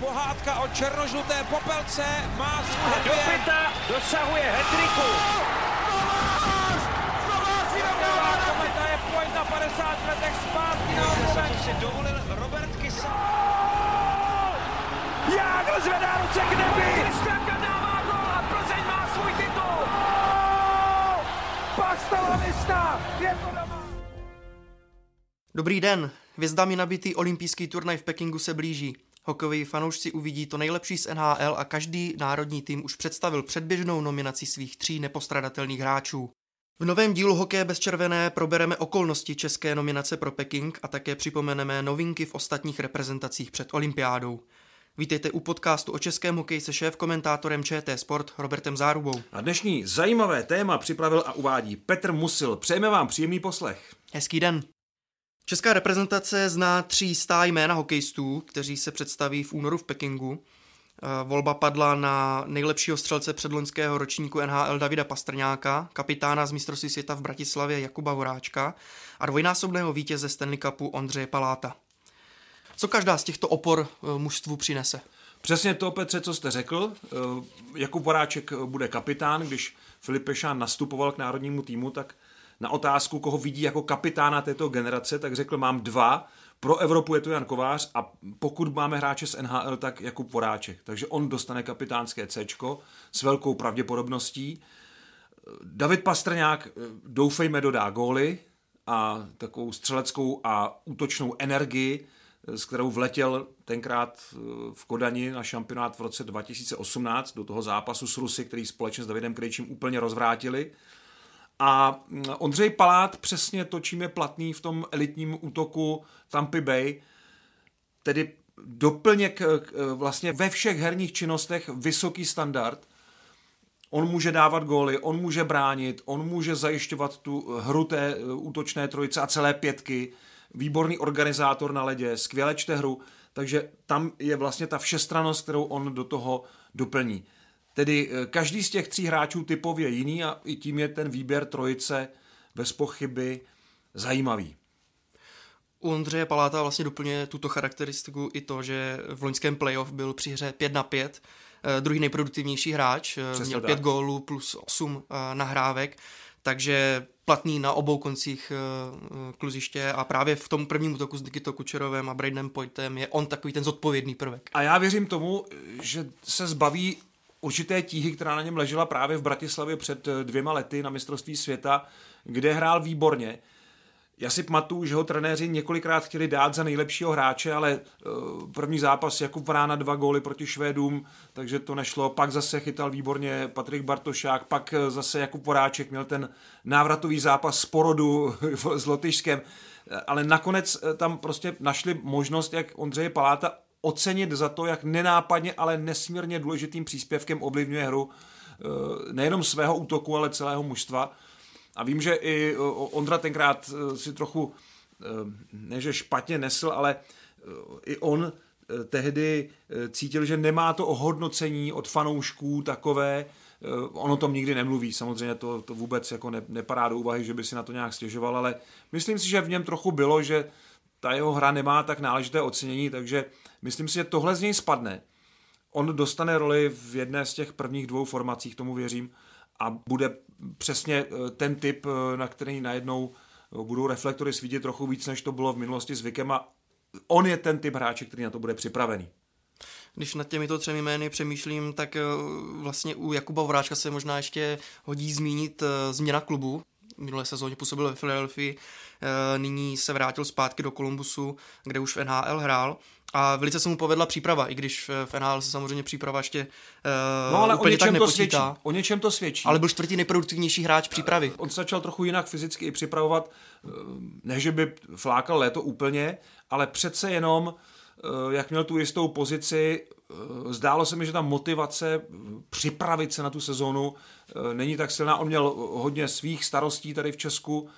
Pohádka o černožluté popelce má svůj hat-trick. Dosahuje hat-tricku. Kometa je Point na 50 letech zpátky na obrubek. Si dovolil Robert Kysa. Jágl zvedá ruce k nebi. Kristianka dává gol a Plzeň má svůj titul. Pastalanista je to doma. Dobrý den. Hvězdami nabitý olympijský turnaj v Pekingu se blíží. Hokejoví fanoušci uvidí to nejlepší z NHL a každý národní tým už představil předběžnou nominaci svých 3 nepostradatelných hráčů. V novém dílu Hokeje bez červené probereme okolnosti české nominace pro Peking a také připomeneme novinky v ostatních reprezentacích před olympiádou. Vítejte u podcastu o českém hokeji se šéfkomentátorem ČT Sport Robertem Zárubou. A dnešní zajímavé téma připravil a uvádí Petr Musil. Přejeme vám příjemný poslech. Hezký den. Česká reprezentace zná 300 jména hokejistů, kteří se představí v únoru v Pekingu. Volba padla na nejlepšího střelce předloňského ročníku NHL Davida Pastrňáka, kapitána z mistrovství světa v Bratislavě Jakuba Voráčka a dvojnásobného vítěze Stanley Cupu Ondřeje Paláta. Co každá z těchto opor mužstvu přinese? Přesně to, Petře, co jste řekl. Jakub Voráček bude kapitán, když Filip Pešán nastupoval k národnímu týmu, tak na otázku, koho vidí jako kapitána této generace, tak řekl, mám 2. Pro Evropu je to Jan Kovář a pokud máme hráče z NHL, tak Jakub Voráček. Takže on dostane kapitánské C-čko s velkou pravděpodobností. David Pastrňák, doufejme, dodá góly a takovou střeleckou a útočnou energii, s kterou vletěl tenkrát v Kodani na šampionát v roce 2018 do toho zápasu s Rusy, který společně s Davidem Krejčím úplně rozvrátili. A Ondřej Palát přesně to, čím je platný v tom elitním útoku Tampy Bay, tedy doplněk vlastně ve všech herních činnostech vysoký standard. On může dávat góly, on může bránit, on může zajišťovat tu hru té útočné trojice a celé pětky. Výborný organizátor na ledě, skvěle čte hru, takže tam je vlastně ta všestrannost, kterou on do toho doplní. Tedy každý z těch 3 hráčů typově jiný a i tím je ten výběr trojice bez pochyby zajímavý. U Ondřeje Paláta vlastně doplňuje tuto charakteristiku i to, že v loňském playoff byl při hře 5-5, druhý nejproduktivnější hráč. Přesně měl 5 gólů plus 8 nahrávek, takže platný na obou koncích kluziště a právě v tom prvním útoku s Nikitou Kučerovem a Braydenem Pointem je on takový ten zodpovědný prvek. A já věřím tomu, že se zbaví určité tíhy, která na něm ležela právě v Bratislavě před 2 lety na mistrovství světa, kde hrál výborně. Já si pamatuju, že ho trenéři několikrát chtěli dát za nejlepšího hráče, ale první zápas Jakub Vrána 2 góly proti Švédům, takže to nešlo. Pak zase chytal výborně Patrik Bartošák, pak zase Jakub Voráček měl ten návratový zápas z porodu s Lotyšskem, ale nakonec tam prostě našli možnost, jak Ondřeje Paláta ocenit za to, jak nenápadně, ale nesmírně důležitým příspěvkem ovlivňuje hru nejenom svého útoku, ale celého mužstva. A vím, že i Ondra tenkrát si trochu, ne že špatně nesl, ale i on tehdy cítil, že nemá to ohodnocení od fanoušků takové. On o tom nikdy nemluví, samozřejmě to vůbec jako nepadá do úvahy, že by si na to nějak stěžoval, ale myslím si, že v něm trochu bylo, že ta jeho hra nemá tak náležité ocenění, takže myslím si, že tohle z něj spadne. On dostane roli v jedné z těch prvních 2 formacích, tomu věřím, a bude přesně ten typ, na který najednou budou reflektory svítit trochu víc, než to bylo v minulosti zvykem, a on je ten typ hráče, který na to bude připravený. Když nad těmito 3 jmény přemýšlím, tak vlastně u Jakuba Voráčka se možná ještě hodí zmínit změna klubu. Minulé sezóně působil ve Philadelphii, nyní se vrátil zpátky do Columbusu, kde už v NHL hrál. A velice se mu povedla příprava, i když v NHL se samozřejmě příprava ještě úplně tak nepočítá. No ale o něčem to svědčí. Ale byl 4. nejproduktivnější hráč přípravy. On začal trochu jinak fyzicky i připravovat, než by flákal léto úplně, ale přece jenom, jak měl tu jistou pozici, zdálo se mi, že ta motivace připravit se na tu sezonu není tak silná. On měl hodně svých starostí tady v Česku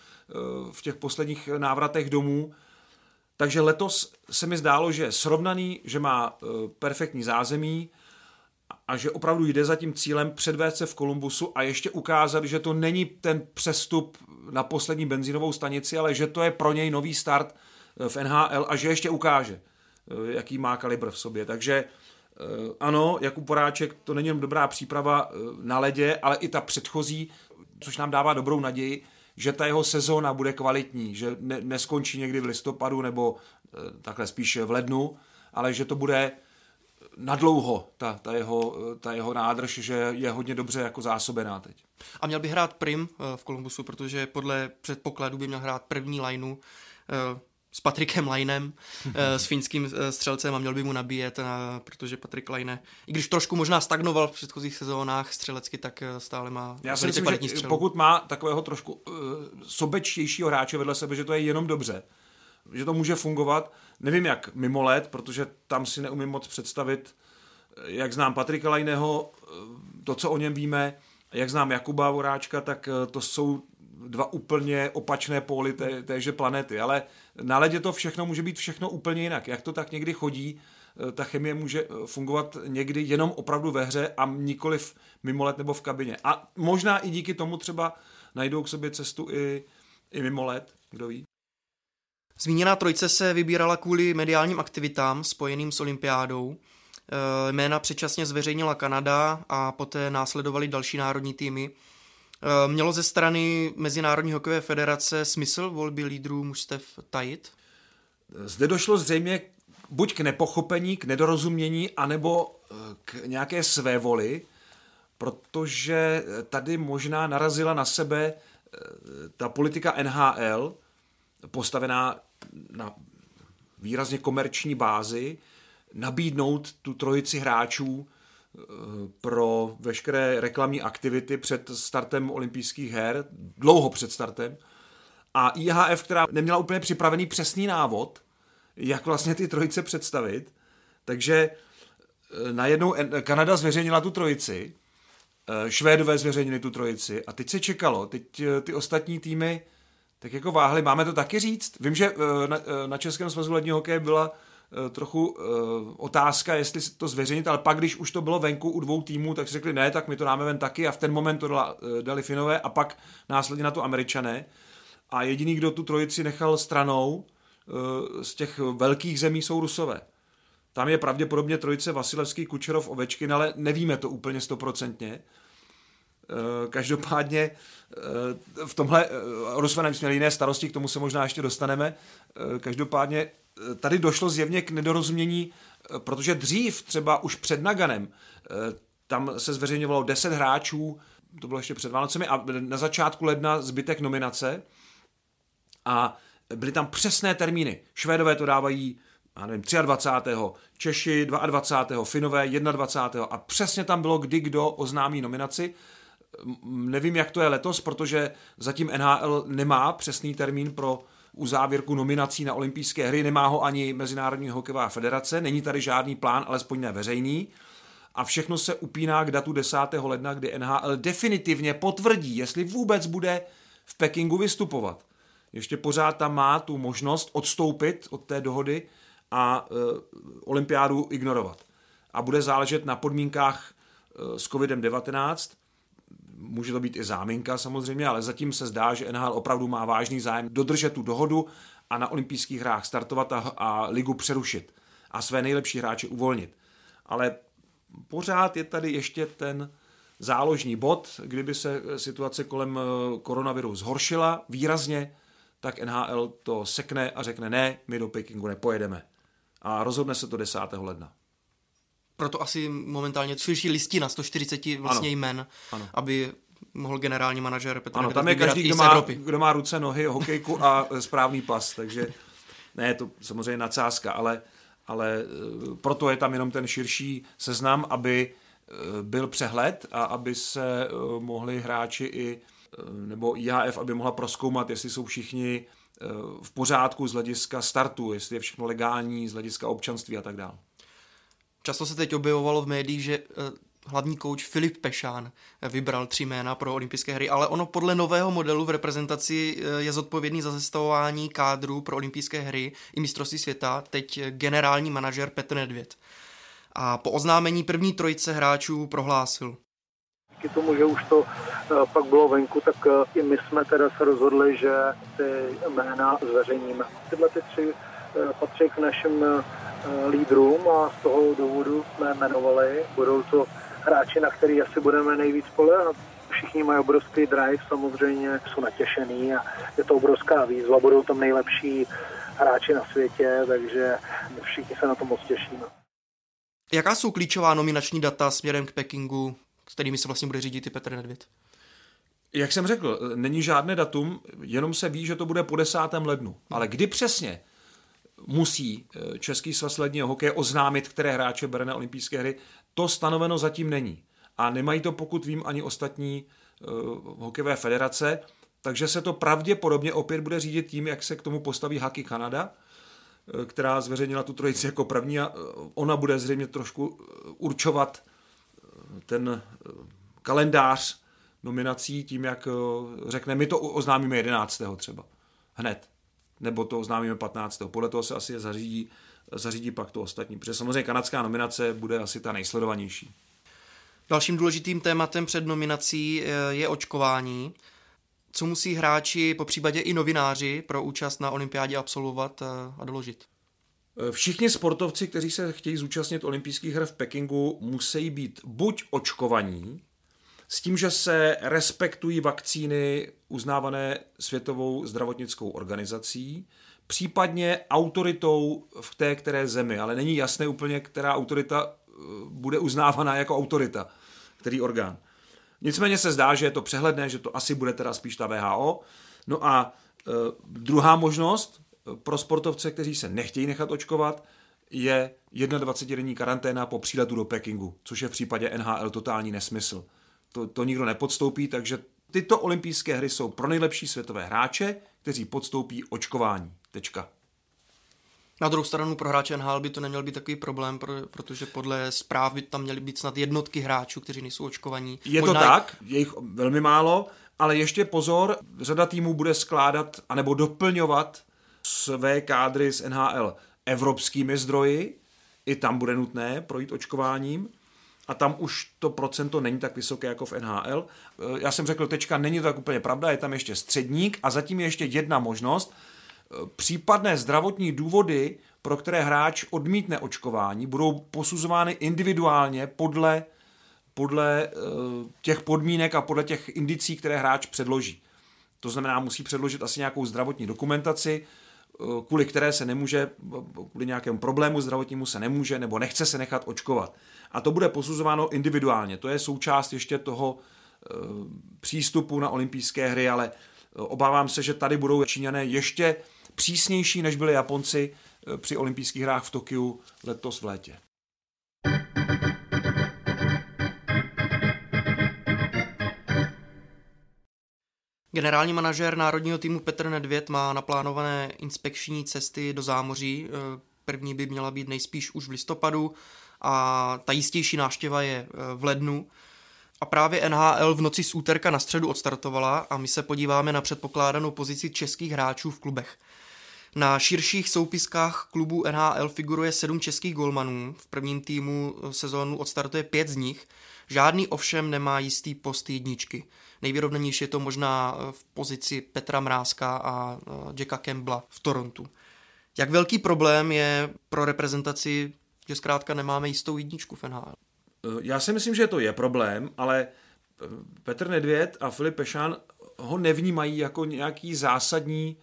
v těch posledních návratech domů. Takže letos se mi zdálo, že je srovnaný, že má perfektní zázemí a že opravdu jde za tím cílem předvést se v Columbusu a ještě ukázat, že to není ten přestup na poslední benzínovou stanici, ale že to je pro něj nový start v NHL a že ještě ukáže, jaký má kalibr v sobě. Takže ano, Jakub Voráček, to není jen dobrá příprava na ledě, ale i ta předchozí, což nám dává dobrou naději, že ta jeho sezóna bude kvalitní, že neskončí někdy v listopadu nebo takhle spíš v lednu, ale že to bude nadlouho, ta jeho nádrž, že je hodně dobře jako zásobená teď. A měl by hrát prim v Kolumbusu, protože podle předpokladu by měl hrát první lineu s Patrikem Lainem, s finským střelcem, a měl by mu nabíjet, protože Patrik Laine, i když trošku možná stagnoval v předchozích sezónách střelecky, tak stále má velice kvalitní střelu. Pokud má takového trošku sobečtějšího hráče vedle sebe, že to je jenom dobře, že to může fungovat, nevím jak mimo let, protože tam si neumím moc představit, jak znám Patrika Laineho, to, co o něm víme, jak znám Jakuba Voráčka, tak to jsou dva úplně opačné póly téže planety, ale na ledě to všechno může být všechno úplně jinak. Jak to tak někdy chodí, ta chemie může fungovat někdy jenom opravdu ve hře a nikoliv mimo let nebo v kabině. A možná i díky tomu třeba najdou k sobě cestu i mimo let, kdo ví. Zmíněná trojice se vybírala kvůli mediálním aktivitám spojeným s olympiádou. Jména předčasně zveřejnila Kanada a poté následovaly další národní týmy. Mělo ze strany Mezinárodní hokejové federace smysl volby lídrů mužstev tajit? Zde došlo zřejmě buď k nepochopení, k nedorozumění, anebo k nějaké svévoli, protože tady možná narazila na sebe ta politika NHL, postavená na výrazně komerční bázi, nabídnout tu trojici hráčů pro veškeré reklamní aktivity před startem olympijských her, dlouho před startem. A IHF, která neměla úplně připravený přesný návod, jak vlastně ty trojice představit, takže najednou Kanada zveřejnila tu trojici, Švédové zveřejnili tu trojici a teď se čekalo, teď ty ostatní týmy tak jako váhli, máme to taky říct? Vím, že na Českém svazu ledního hokeje byla trochu otázka, jestli to zveřejnit, ale pak, když už to bylo venku u dvou týmů, tak si řekli, ne, tak my to dáme ven taky, a v ten moment to dali Finové a pak následně na to Američané. A jediný, kdo tu trojici nechal stranou z těch velkých zemí, jsou Rusové. Tam je pravděpodobně trojice Vasilevský, Kučerov, Ovečkin, ale nevíme to úplně stoprocentně. Každopádně v tomhle Rusové měli jiné starosti, k tomu se možná ještě dostaneme. Každopádně tady došlo zjevně k nedorozumění, protože dřív, třeba už před Naganem, tam se zveřejňovalo 10 hráčů, to bylo ještě před Vánocemi, a na začátku ledna zbytek nominace. A byly tam přesné termíny. Švédové to dávají, já nevím, 23. Češi 22. Finové 21. A přesně tam bylo, kdy kdo oznámí nominaci. Nevím, jak to je letos, protože zatím NHL nemá přesný termín pro uzávěrku nominací na olympijské hry, nemá ho ani Mezinárodní hokejová federace, není tady žádný plán, alespoň ne veřejný, a všechno se upíná k datu 10. ledna, kdy NHL definitivně potvrdí, jestli vůbec bude v Pekingu vystupovat. Ještě pořád tam má tu možnost odstoupit od té dohody a olympiádu ignorovat. A bude záležet na podmínkách s COVID-19, může to být i záminka samozřejmě, ale zatím se zdá, že NHL opravdu má vážný zájem dodržet tu dohodu a na olympijských hrách startovat a ligu přerušit a své nejlepší hráče uvolnit. Ale pořád je tady ještě ten záložní bod, kdyby se situace kolem koronaviru zhoršila výrazně, tak NHL to sekne a řekne ne, my do Pekingu nepojedeme. A rozhodne se to 10. ledna. Proto asi momentálně širší listina 140 vlastně ano, jmen, ano, aby mohl generální manažer Petr Nedvěd vybírat každý, kdo má ruce, nohy, hokejku a správný pas, takže ne, to samozřejmě nadsázka, ale proto je tam jenom ten širší seznam, aby byl přehled a aby se mohli hráči nebo IHF, aby mohla prozkoumat, jestli jsou všichni v pořádku z hlediska startu, jestli je všechno legální z hlediska občanství a tak dále. Často se teď objevovalo v médiích, že hlavní kouč Filip Pešán vybral 3 jména pro olympijské hry, ale ono podle nového modelu v reprezentaci je zodpovědný za sestavování kádru pro olympijské hry i mistrovství světa, teď generální manažer Petr Nedvěd. A po oznámení první trojice hráčů prohlásil: Díky tomu, že už to pak bylo venku, tak i my jsme teda se rozhodli, že ty jména zveřejníme. Tyhle 3 patří k našim lídrům a z toho důvodu jsme jmenovali. Budou to hráči, na který asi budeme nejvíc spoléhat. Všichni mají obrovský drive, samozřejmě jsou natěšený a je to obrovská výzva. Budou tam nejlepší hráči na světě, takže všichni se na to moc těšíme. Jaká jsou klíčová nominační data směrem k Pekingu, s kterými se vlastně bude řídit i Petr Nedvěd? Jak jsem řekl, není žádné datum, jenom se ví, že to bude po 10. lednu. Ale kdy přesně musí Český svaz ledního hokeje oznámit, které hráče bere na olympijské hry, to stanoveno zatím není. A nemají to, pokud vím, ani ostatní hokejové federace, takže se to pravděpodobně opět bude řídit tím, jak se k tomu postaví Hockey Canada, která zveřejnila tu trojici jako první a ona bude zřejmě trošku určovat ten kalendář nominací tím, jak řekne, my to oznámíme 11. třeba hned, nebo to oznámíme 15. Podle toho se asi zařídí pak to ostatní, protože samozřejmě kanadská nominace bude asi ta nejsledovanější. Dalším důležitým tématem před nominací je očkování. Co musí hráči, popřípadě i novináři, pro účast na olympiádě absolvovat a doložit? Všichni sportovci, kteří se chtějí zúčastnit olympijských her v Pekingu, musí být buď očkovaní, s tím, že se respektují vakcíny uznávané Světovou zdravotnickou organizací, případně autoritou v té které zemi, ale není jasné úplně, která autorita bude uznávaná jako autorita, který orgán. Nicméně se zdá, že je to přehledné, že to asi bude teda spíš ta WHO. No a druhá možnost pro sportovce, kteří se nechtějí nechat očkovat, je 21denní karanténa po příletu do Pekingu, což je v případě NHL totální nesmysl. To nikdo nepodstoupí, takže tyto olympijské hry jsou pro nejlepší světové hráče, kteří podstoupí očkování. Tečka. Na druhou stranu pro hráče NHL by to neměl být takový problém, protože podle zpráv by tam měly být snad jednotky hráčů, kteří nejsou očkovaní. Je možná to tak, je jich velmi málo, ale ještě pozor, řada týmů bude skládat anebo doplňovat své kádry z NHL evropskými zdroji, i tam bude nutné projít očkováním a tam už to procento není tak vysoké jako v NHL. Já jsem řekl tečka, není to tak úplně pravda, je tam ještě středník a zatím je ještě jedna možnost. Případné zdravotní důvody, pro které hráč odmítne očkování, budou posuzovány individuálně podle těch podmínek a podle těch indicí, které hráč předloží. To znamená, musí předložit asi nějakou zdravotní dokumentaci, kvůli které se nemůže, kvůli nějakému problému zdravotnímu se nemůže nebo nechce se nechat očkovat. A to bude posuzováno individuálně. To je součást ještě toho přístupu na olympijské hry, ale obávám se, že tady budou Číňané ještě přísnější, než byli Japonci při olympijských hrách v Tokiu letos v létě. Generální manažér národního týmu Petr Nedvěd má naplánované inspekční cesty do zámoří. První by měla být nejspíš už v listopadu a ta jistější návštěva je v lednu. A právě NHL v noci z úterka na středu odstartovala a my se podíváme na předpokládanou pozici českých hráčů v klubech. Na širších soupiskách klubů NHL figuruje 7 českých golmanů, v prvním týmu sezónu odstartuje 5 z nich, žádný ovšem nemá jistý post jedničky. Nejvyrovnanější je to možná v pozici Petra Mrázka a Jacka Campbella v Torontu. Jak velký problém je pro reprezentaci, že zkrátka nemáme jistou jedničku v NHL? Já si myslím, že to je problém, ale Petr Nedvěd a Filip Pešán ho nevnímají jako nějaký zásadní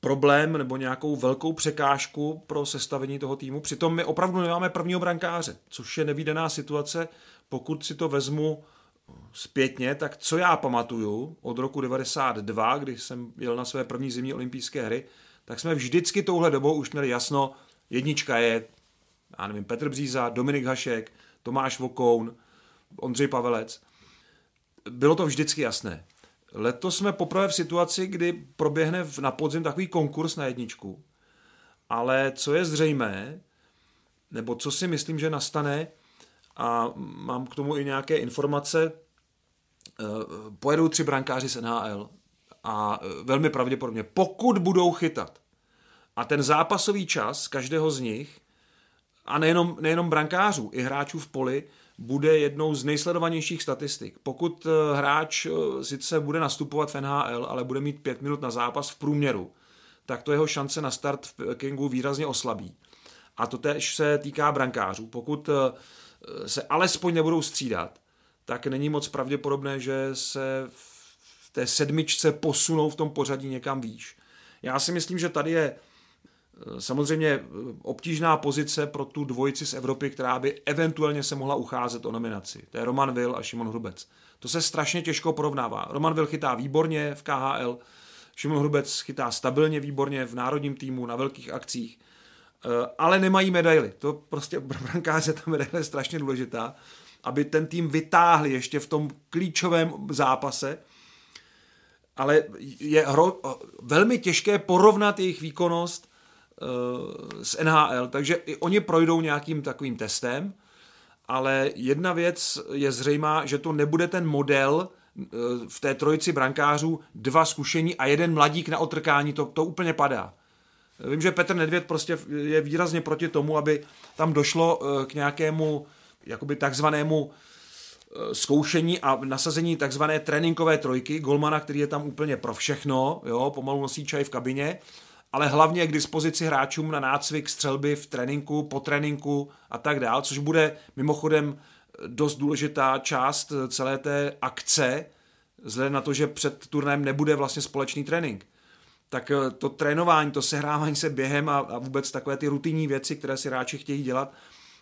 problém nebo nějakou velkou překážku pro sestavení toho týmu. Přitom my opravdu nemáme prvního brankáře, což je nevídaná situace. Pokud si to vezmu zpětně, tak co já pamatuju od roku 92, kdy jsem jel na své první zimní olympijské hry, tak jsme vždycky touhle dobou už měli jasno, jednička je, já nevím, Petr Bříza, Dominik Hašek, Tomáš Vokoun, Ondřej Pavelec. Bylo to vždycky jasné. Letos jsme poprvé v situaci, kdy proběhne na podzim takový konkurs na jedničku. Ale co je zřejmé, nebo co si myslím, že nastane, a mám k tomu i nějaké informace, pojedou 3 brankáři z NHL a velmi pravděpodobně, pokud budou chytat. A ten zápasový čas každého z nich a nejenom brankářů, i hráčů v poli, bude jednou z nejsledovanějších statistik. Pokud hráč sice bude nastupovat v NHL, ale bude mít 5 minut na zápas v průměru, tak to jeho šance na start v Pekingu výrazně oslabí. A A to též se týká brankářů. Pokud se alespoň nebudou střídat, tak není moc pravděpodobné, že se v té sedmičce posunou v tom pořadí někam výš. Já si myslím, že tady je samozřejmě obtížná pozice pro tu dvojici z Evropy, která by eventuálně se mohla ucházet o nominaci. To je Roman Will a Šimon Hrubec. To se strašně těžko porovnává. Roman Will chytá výborně v KHL, Šimon Hrubec chytá stabilně výborně v národním týmu na velkých akcích, ale nemají medaily. To prostě pro brankáře ta medaile je strašně důležitá, aby ten tým vytáhli ještě v tom klíčovém zápase, ale je velmi těžké porovnat jejich výkonnost z NHL, takže i oni projdou nějakým takovým testem, ale jedna věc je zřejmá, že to nebude ten model v té trojici brankářů, dva zkušení a jeden mladík na otrkání, to úplně padá. Vím, že Petr Nedvěd prostě je výrazně proti tomu, aby tam došlo k nějakému jakoby takzvanému zkoušení a nasazení takzvané tréninkové trojky, golmana, který je tam úplně pro všechno, jo, pomalu nosí čaj v kabině, ale hlavně k dispozici hráčům na nácvik střelby v tréninku, po tréninku a tak dál, což bude mimochodem dost důležitá část celé té akce, vzhledem na to, že před turnajem nebude vlastně společný trénink. Tak to trénování, to sehrávání se během a vůbec takové ty rutinní věci, které si hráči chtějí dělat,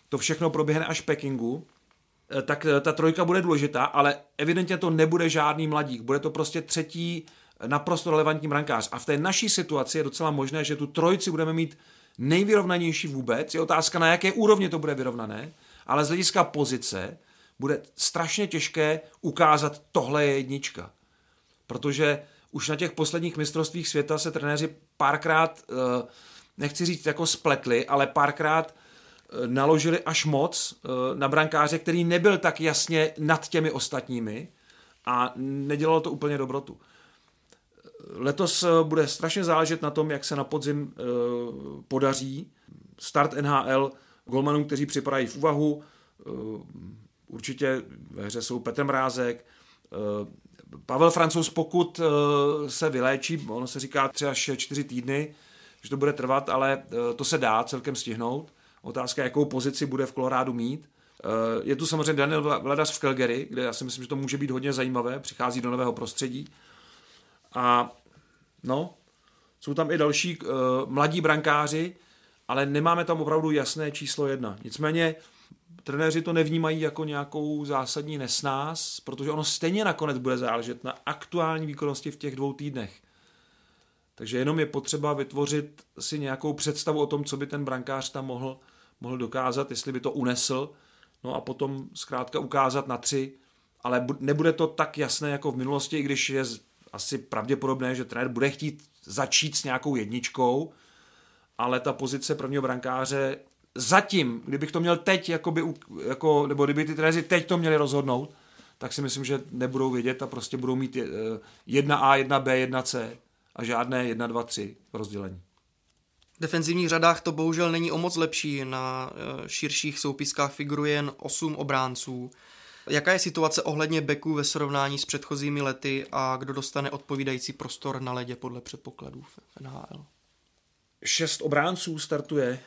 to všechno proběhne až v Pekingu, tak ta trojka bude důležitá, ale evidentně to nebude žádný mladík, bude to prostě třetí naprosto relevantní brankář. A v té naší situaci je docela možné, že tu trojici budeme mít nejvyrovnanější vůbec. Je otázka, na jaké úrovni to bude vyrovnané, ale z hlediska pozice bude strašně těžké ukázat, tohle je jednička. Protože už na těch posledních mistrovstvích světa se trenéři párkrát, nechci říct jako spletli, ale párkrát naložili až moc na brankáře, který nebyl tak jasně nad těmi ostatními a nedělalo to úplně dobrotu. Letos bude strašně záležet na tom, jak se na podzim podaří start NHL golmanům, kteří připadají v úvahu. Určitě ve hře jsou Petr Mrázek, Pavel Francouz, pokud se vyléčí, ono se říká 3 až 4 týdny, že to bude trvat, ale to se dá celkem stihnout. Otázka, jakou pozici bude v Kolorádu mít. Je tu samozřejmě Daniel Vladař v Calgary, kde já si myslím, že to může být hodně zajímavé, přichází do nového prostředí. A no, jsou tam i další mladí brankáři, ale nemáme tam opravdu jasné číslo 1. Nicméně trenéři to nevnímají jako nějakou zásadní nesnáz, protože ono stejně nakonec bude záležet na aktuální výkonnosti v těch 2 týdnech. Takže jenom je potřeba vytvořit si nějakou představu o tom, co by ten brankář tam mohl dokázat, jestli by to unesl, no a potom zkrátka ukázat na 3, ale nebude to tak jasné jako v minulosti, i když je asi pravděpodobné, že trenér bude chtít začít s nějakou jedničkou, ale ta pozice prvního brankáře zatím, kdybych to měl teď, nebo kdyby ty trenéři teď to měli rozhodnout, tak si myslím, že nebudou vědět a prostě budou mít 1A, 1B, 1C a žádné 1, 2, 3 rozdělení. V defenzivních řadách to bohužel není o moc lepší, na širších soupiskách figuruje jen 8 obránců. Jaká je situace ohledně beků ve srovnání s předchozími lety a kdo dostane odpovídající prostor na ledě podle předpokladů v NHL? 6 obránců startuje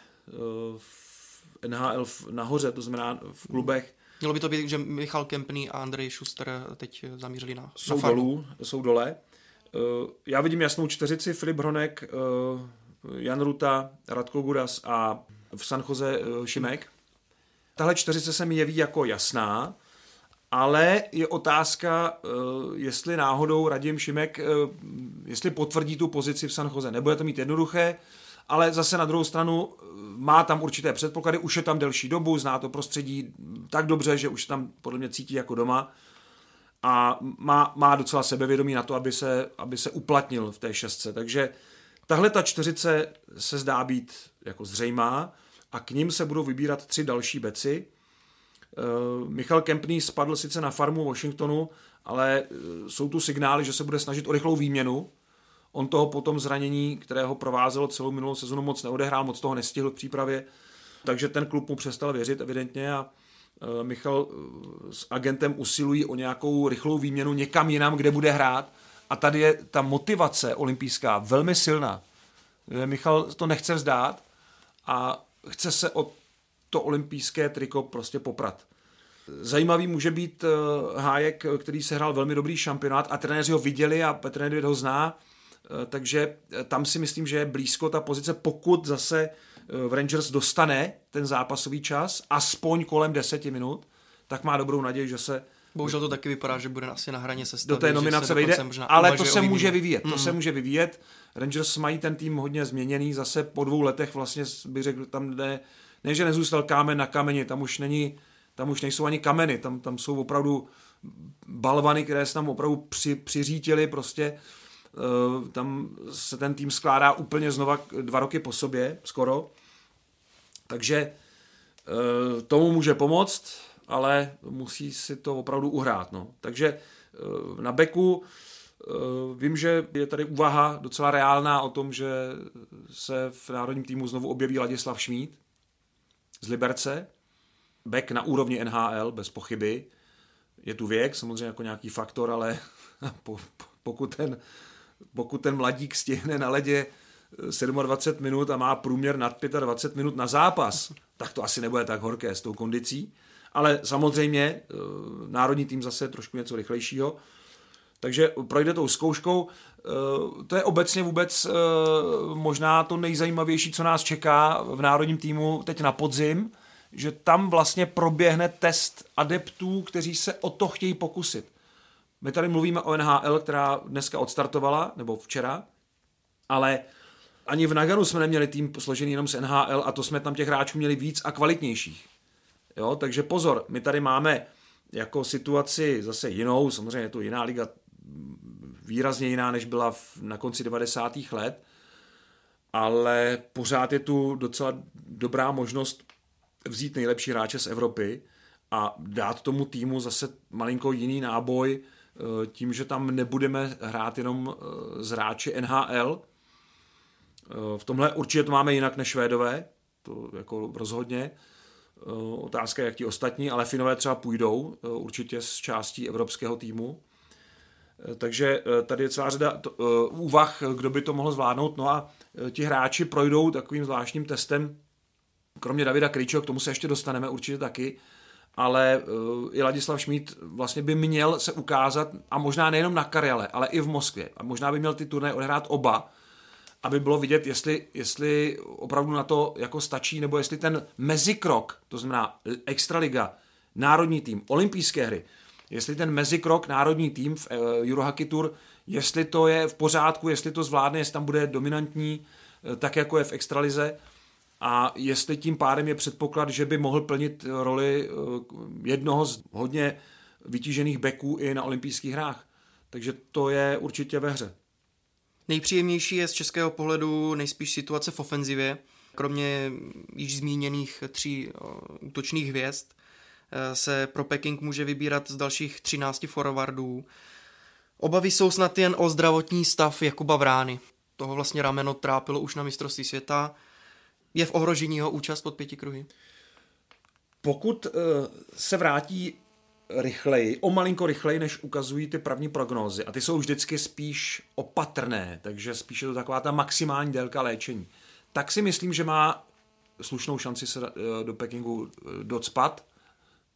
v NHL nahoře, to znamená v klubech. Mělo by to být, že Michal Kempný a Ondřej Palát teď zamířili na farmu. Jsou dole. Já vidím jasnou 4, Filip Hronek, Jan Ruta, Radko Gudas a v San Jose Šimek. Tahle 4 se mi jeví jako jasná, ale je otázka, jestli náhodou Radim Šimek, jestli potvrdí tu pozici v San Jose. Nebude to mít jednoduché, ale zase na druhou stranu má tam určité předpoklady, už je tam delší dobu, zná to prostředí tak dobře, že už tam podle mě cítí jako doma a má docela sebevědomí na to, aby se uplatnil v té 6. Takže tahle ta 4 se zdá být jako zřejmá a k ním se budou vybírat 3 další beci. Michal Kempný spadl sice na farmu Washingtonu, ale jsou tu signály, že se bude snažit o rychlou výměnu. On toho potom zranění, které ho provázelo celou minulou sezonu, moc neodehrál, moc toho nestihl v přípravě, takže ten klub mu přestal věřit evidentně a Michal s agentem usilují o nějakou rychlou výměnu někam jinam, kde bude hrát a tady je ta motivace olympijská velmi silná. Michal to nechce vzdát a chce se o to olympijské triko prostě poprat. Zajímavý může být Hájek, který sehrál velmi dobrý šampionát a trenéři ho viděli a Petr Nedvěd ho zná, takže tam si myslím, že je blízko ta pozice, pokud zase v Rangers dostane ten zápasový čas, aspoň kolem 10 minut, tak má dobrou naději, že se... Bohužel to taky vypadá, že bude asi na hraně sestavy. Do té nominace vejde, ale to se může vyvíjet. To se může vyvíjet. Rangers mají ten tým hodně změněný, zase po 2 letech vlastně bych řekl, tam ne, že nezůstal kámen na kameni, tam už nejsou ani kameny, tam jsou opravdu balvany, které se tam opravdu přiřítily prostě. Tam se ten tým skládá úplně znova 2 roky po sobě, skoro. Takže tomu může pomoct, ale musí si to opravdu uhrát. No. Takže na beku vím, že je tady úvaha docela reálná o tom, že se v národním týmu znovu objeví Ladislav Šmíd z Liberce. Bek na úrovni NHL, bez pochyby. Je tu věk, samozřejmě jako nějaký faktor, ale pokud ten mladík stihne na ledě 27 minut a má průměr nad 25 minut na zápas, tak to asi nebude tak horké s tou kondicí. Ale samozřejmě národní tým zase trošku něco rychlejšího. Takže projde tou zkouškou. To je obecně vůbec možná to nejzajímavější, co nás čeká v národním týmu teď na podzim, že tam vlastně proběhne test adeptů, kteří se o to chtějí pokusit. My tady mluvíme o NHL, která dneska odstartovala, nebo včera, ale ani v Nagaru jsme neměli tým složený jenom z NHL a to jsme tam těch hráčů měli víc a kvalitnějších. Jo, takže pozor, my tady máme jako situaci zase jinou, samozřejmě je to jiná liga, výrazně jiná, než byla na konci 90. let, ale pořád je tu docela dobrá možnost vzít nejlepší hráče z Evropy a dát tomu týmu zase malinko jiný náboj tím, že tam nebudeme hrát jenom z hráči NHL. V tomhle určitě to máme jinak než Švédové, to jako rozhodně. Otázka je, jak ti ostatní, ale Finové třeba půjdou určitě z částí evropského týmu. Takže tady je celá řada úvah, kdo by to mohl zvládnout. No a ti hráči projdou takovým zvláštním testem, kromě Davida Krejčího, k tomu se ještě dostaneme určitě taky, ale i Ladislav Šmíd vlastně by měl se ukázat, a možná nejenom na Karjale, ale i v Moskvě. A možná by měl ty turnaje odehrát oba, aby bylo vidět, jestli opravdu na to jako stačí, nebo jestli ten mezikrok, to znamená extraliga, národní tým, olympijské hry, jestli ten mezikrok, národní tým v Eurohockey Tour, jestli to je v pořádku, jestli to zvládne, jestli tam bude dominantní, tak jako je v extralize, a jestli tím pádem je předpoklad, že by mohl plnit roli jednoho z hodně vytížených beků i na olympijských hrách. Takže to je určitě ve hře. Nejpříjemnější je z českého pohledu nejspíš situace v ofenzivě. Kromě již zmíněných 3 útočných hvězd se pro Peking může vybírat z dalších 13 forwardů. Obavy jsou snad jen o zdravotní stav Jakuba Vrány. Toho vlastně rameno trápilo už na mistrovství světa. Je v ohrožení jeho účast pod 5 kruhy? Pokud se vrátí rychleji, o malinko rychleji, než ukazují ty první prognózy, a ty jsou vždycky spíš opatrné, takže spíš je to taková ta maximální délka léčení, tak si myslím, že má slušnou šanci se do Pekingu docpat,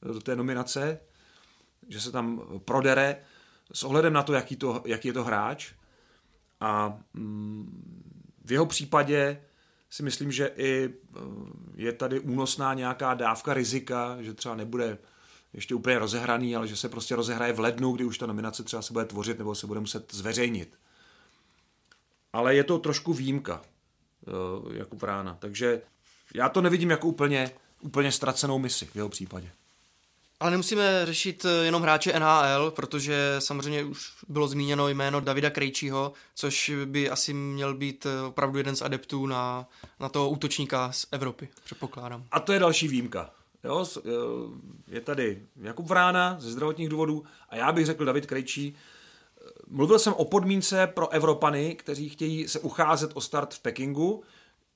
do té nominace, že se tam prodere s ohledem na to, jaký je to hráč. A v jeho případě si myslím, že i je tady únosná nějaká dávka rizika, že třeba nebude ještě úplně rozehraný, ale že se prostě rozehraje v lednu, kdy už ta nominace třeba se bude tvořit nebo se bude muset zveřejnit. Ale je to trošku výjimka, Jakub Vrána. Takže já to nevidím jako úplně ztracenou misi v jeho případě. Ale nemusíme řešit jenom hráče NHL, protože samozřejmě už bylo zmíněno jméno Davida Krejčího, což by asi měl být opravdu jeden z adeptů na toho útočníka z Evropy, předpokládám. A to je další výjimka. Jo, je tady Jakub Vrána ze zdravotních důvodů a já bych řekl David Krejčí. Mluvil jsem o podmínce pro Evropany, kteří chtějí se ucházet o start v Pekingu,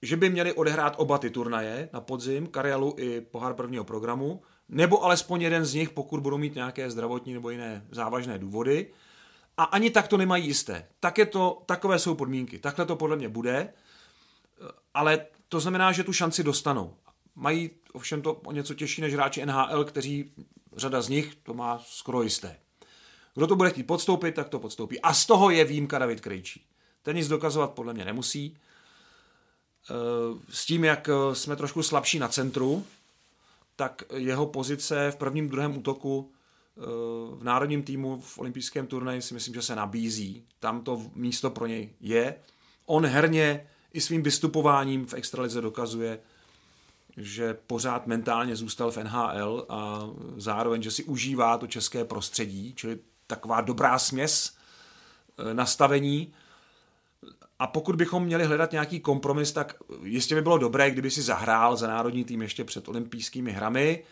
že by měli odehrát oba ty turnaje na podzim, Karjalu i pohár prvního programu, nebo alespoň jeden z nich, pokud budou mít nějaké zdravotní nebo jiné závažné důvody. A ani tak to nemají jisté. Takové jsou podmínky. Takhle to podle mě bude, ale to znamená, že tu šanci dostanou. Mají ovšem to o něco těžší než hráči NHL, kteří řada z nich to má skoro jisté. Kdo to bude chtít podstoupit, tak to podstoupí. A z toho je výjimka David Krejčí. Ten nic dokazovat podle mě nemusí. S tím, jak jsme trošku slabší na centru, tak jeho pozice v prvním, druhém útoku v národním týmu v olympijském turnaji si myslím, že se nabízí. Tam to místo pro něj je. On herně i svým vystupováním v extralize dokazuje, že pořád mentálně zůstal v NHL a zároveň, že si užívá to české prostředí, čili taková dobrá směs nastavení. A pokud bychom měli hledat nějaký kompromis, tak jistě by bylo dobré, kdyby si zahrál za národní tým ještě před olympijskými hrami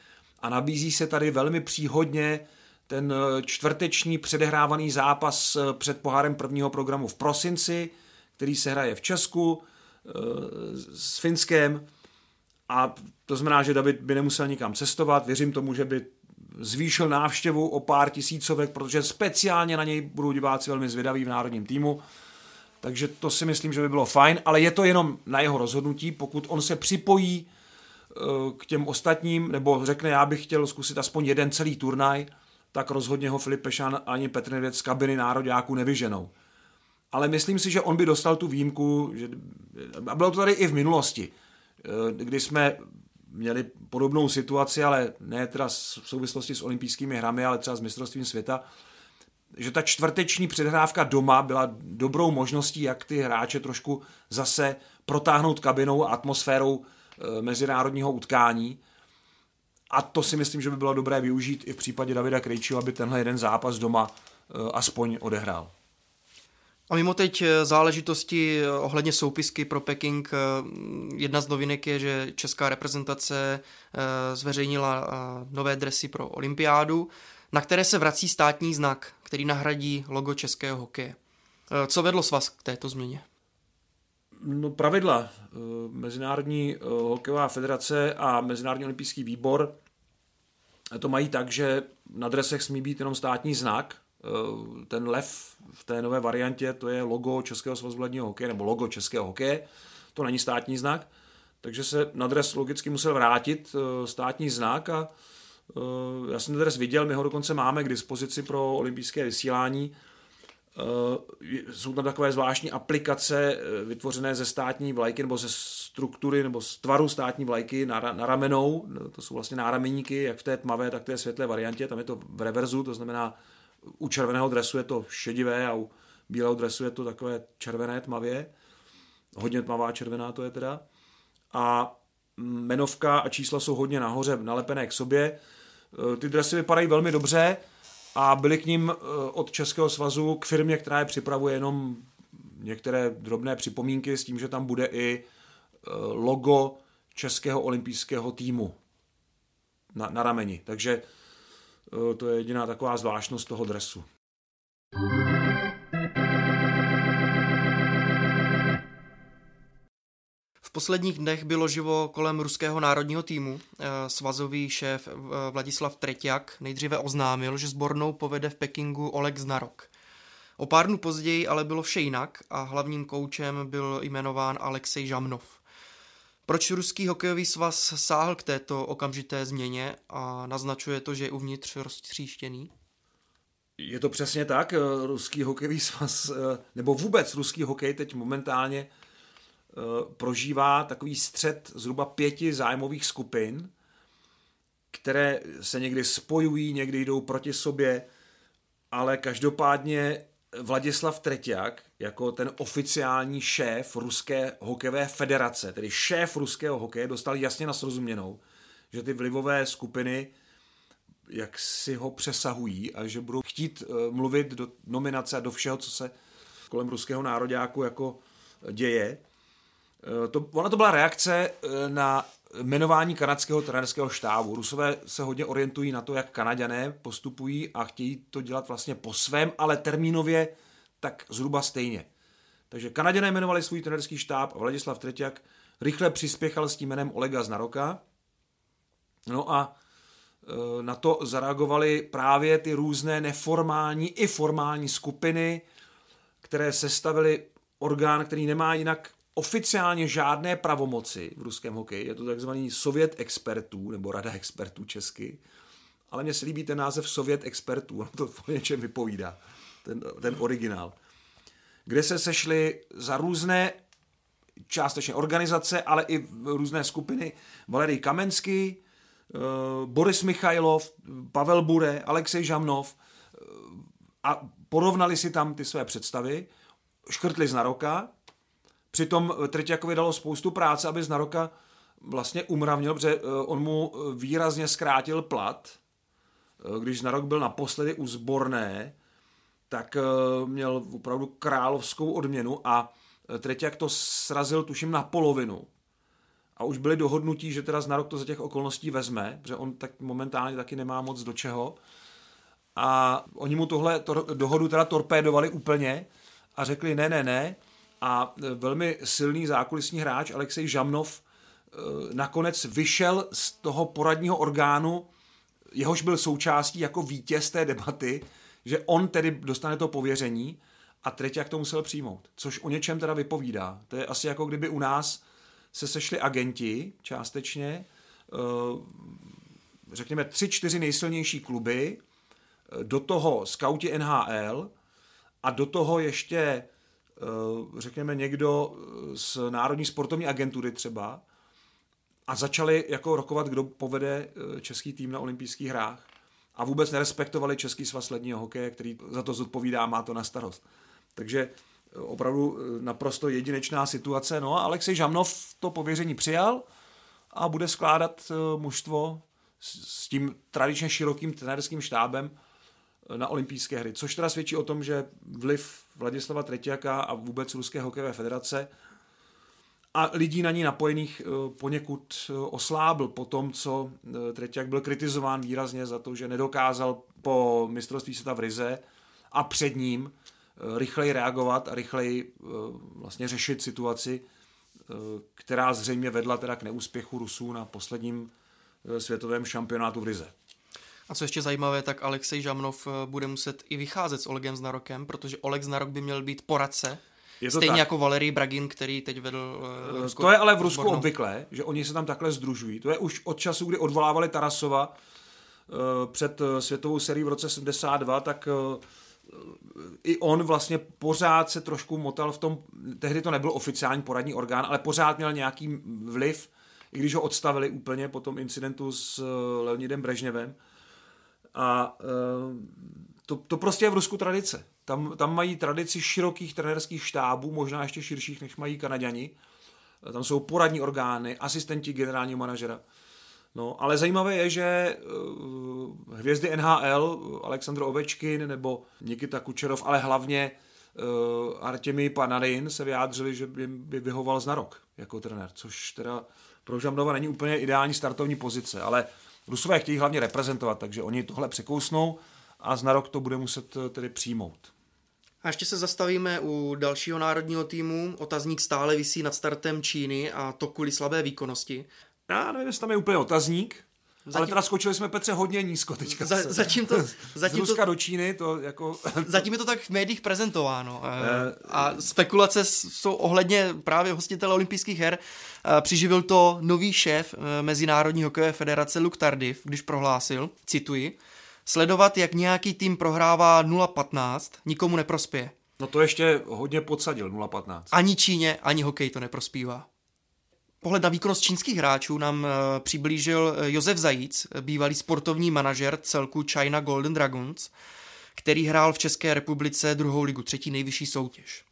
a nabízí se tady velmi příhodně ten čtvrteční předehrávaný zápas před pohárem prvního programu v prosinci, který se hraje v Česku s Finskem. A to znamená, že David by nemusel nikam cestovat. Věřím tomu, že by zvýšil návštěvu o pár tisícovek, protože speciálně na něj budou diváci velmi zvědaví v národním týmu. Takže to si myslím, že by bylo fajn, ale je to jenom na jeho rozhodnutí. Pokud on se připojí k těm ostatním, nebo řekne, já bych chtěl zkusit aspoň jeden celý turnaj, tak rozhodně ho Filip Pešán ani Petr Nedvěd z kabiny nároďáků nevyženou. Ale myslím si, že on by dostal tu výjimku, že, a bylo to tady i v minulosti, kdy jsme měli podobnou situaci, ale ne teda v souvislosti s olympijskými hrami, ale třeba s mistrovstvím světa, že ta čtvrteční předhrávka doma byla dobrou možností, jak ty hráče trošku zase protáhnout kabinou a atmosférou mezinárodního utkání. A to si myslím, že by bylo dobré využít i v případě Davida Krejčího, aby tenhle jeden zápas doma aspoň odehrál. A mimo teď záležitosti ohledně soupisky pro Peking, jedna z novinek je, že česká reprezentace zveřejnila nové dresy pro olympiádu, na které se vrací státní znak, který nahradí logo českého hokeje. Co vedlo svaz k této změně? No, pravidla Mezinárodní hokejová federace a Mezinárodní olympijský výbor to mají tak, že na dresech smí být jenom státní znak. Ten lev v té nové variantě, to je logo Českého svazu ledního hokeje, nebo logo českého hokeje, to není státní znak, takže se na dres logicky musel vrátit státní znak a já jsem ten dres viděl, my ho dokonce máme k dispozici pro olympijské vysílání. Jsou tam takové zvláštní aplikace vytvořené ze státní vlajky nebo ze struktury nebo z tvaru státní vlajky na ramenou, to jsou vlastně nárameníky, jak v té tmavé, tak v té světlé variantě, tam je to v reverzu, to znamená u červeného dresu je to šedivé a u bílého dresu je to takové červené tmavě. Hodně tmavá červená to je teda. A jmenovka a čísla jsou hodně nahoře nalepené k sobě. Ty dresy vypadají velmi dobře a byly k nim od Českého svazu k firmě, která je připravuje, jenom některé drobné připomínky s tím, že tam bude i logo Českého olympijského týmu na rameni. Takže to je jediná taková zvláštnost toho dresu. V posledních dnech bylo živo kolem ruského národního týmu. Svazový šéf Vladislav Tretiak nejdříve oznámil, že sbornou povede v Pekingu Oleg Znarok. O pár dnů později ale bylo vše jinak a hlavním koučem byl jmenován Alexej Žamnov. Proč ruský hokejový svaz sáhl k této okamžité změně a naznačuje to, že je uvnitř roztříštěný? Je to přesně tak. Ruský hokejový svaz, nebo vůbec ruský hokej teď momentálně prožívá takový střet zhruba 5 zájmových skupin, které se někdy spojují, někdy jdou proti sobě, ale každopádně Vladislav Tretiak jako ten oficiální šéf Ruské hokejové federace, tedy šéf ruského hokeje, dostal jasně na srozuměnou, že ty vlivové skupiny jak si ho přesahují a že budou chtít mluvit do nominace a do všeho, co se kolem ruského nároďáku jako děje. Ona to byla reakce na jmenování kanadského trenérského štábu. Rusové se hodně orientují na to, jak Kanaďané postupují a chtějí to dělat vlastně po svém, ale termínově tak zhruba stejně. Takže Kanaďané jmenovali svůj trenérský štáb a Vladislav Tretiak rychle přispěchal s tím jménem Olega Znaroka. No a na to zareagovaly právě ty různé neformální i formální skupiny, které sestavily orgán, který nemá jinak oficiálně žádné pravomoci v ruském hokeji. Je to takzvaný sovět expertů, nebo rada expertů česky. Ale mně se líbí ten název sovět expertů, ono to o něčem vypovídá, ten originál. Kde se sešli za různé částečně organizace, ale i různé skupiny. Valerij Kamenský, Boris Michajlov, Pavel Bure, Alexej Žamnov a porovnali si tam ty své představy, škrtli Znaroka, přitom Tretiakovi dalo spoustu práce, aby Znaroka vlastně umravnil, protože on mu výrazně zkrátil plat. Když Znarok byl naposledy u Sborné, tak měl opravdu královskou odměnu a Tretiak to srazil tuším na polovinu. A už byli dohodnutí, že teda Znarok to za těch okolností vezme, protože on tak momentálně taky nemá moc do čeho. A oni mu tohle dohodu teda torpédovali úplně a řekli ne. A velmi silný zákulisní hráč Alexej Žamnov nakonec vyšel z toho poradního orgánu, jehož byl součástí jako vítěz té debaty, že on tedy dostane to pověření a Tretiak to musel přijmout, což o něčem teda vypovídá. To je asi jako kdyby u nás se sešli agenti částečně, řekněme 3-4 nejsilnější kluby, do toho skauti NHL a do toho ještě řekněme někdo z Národní sportovní agentury třeba a začali jako rokovat, kdo povede český tým na olympijských hrách a vůbec nerespektovali Český svaz ledního hokeje, který za to zodpovídá a má to na starost. Takže opravdu naprosto jedinečná situace. No a Alexej Žamnov to pověření přijal a bude skládat mužstvo s tím tradičně širokým trenérským štábem na olympijské hry, což teda svědčí o tom, že vliv Vladislava Tretiaka a vůbec Ruské hokejové federace a lidí na ní napojených poněkud oslábl po tom, co Tretiak byl kritizován výrazně za to, že nedokázal po mistrovství světa v Rize a před ním rychleji reagovat a rychleji vlastně řešit situaci, která zřejmě vedla teda k neúspěchu Rusů na posledním světovém šampionátu v Rize. A co ještě zajímavé, tak Alexej Žamnov bude muset i vycházet s Olegem Znarokem, protože Oleg Znarok by měl být poradce, stejně tak jako Valerij Bragin, který teď vedl Rusko. To je ale v Rusku obvyklé, že oni se tam takhle združují. To je už od času, kdy odvolávali Tarasova před světovou serií v roce 72, tak i on vlastně pořád se trošku motal v tom, tehdy to nebyl oficiální poradní orgán, ale pořád měl nějaký vliv, i když ho odstavili úplně po tom incidentu s Leonidem Brežněvem. A to prostě je v Rusku tradice. Tam mají tradici širokých trenérských štábů, možná ještě širších, než mají Kanaďani. Tam jsou poradní orgány, asistenti generálního manažera. No, ale zajímavé je, že hvězdy NHL, Alexandr Ovečkin nebo Nikita Kučerov, ale hlavně Artemij Panarin se vyjádřili, že by vyhoval Znarok jako trenér, což teda pro Žamnova není úplně ideální startovní pozice, ale Rusové chtějí hlavně reprezentovat, takže oni tohle překousnou a Znarok to bude muset tedy přijmout. A ještě se zastavíme u dalšího národního týmu. Otazník stále visí nad startem Číny a to kvůli slabé výkonnosti. Já nevím, jestli tam je úplně otazník, ale teda skočili jsme, Petře, hodně nízko teďka. Zatím z Ruska do Číny to jako... Zatím je to tak v médiích prezentováno. A spekulace jsou ohledně právě hostitele olympijských her. Přiživil to nový šéf Mezinárodní hokejové federace Luc Tardif, když prohlásil, cituji, sledovat, jak nějaký tým prohrává 0-15, nikomu neprospěje. No to ještě hodně podsadil, 0-15. Ani Číně, ani hokej to neprospívá. Pohled na výkonnost čínských hráčů nám přiblížil Josef Zajíc, bývalý sportovní manažer celku China Golden Dragons, který hrál v České republice 2. ligu, 3. nejvyšší soutěž.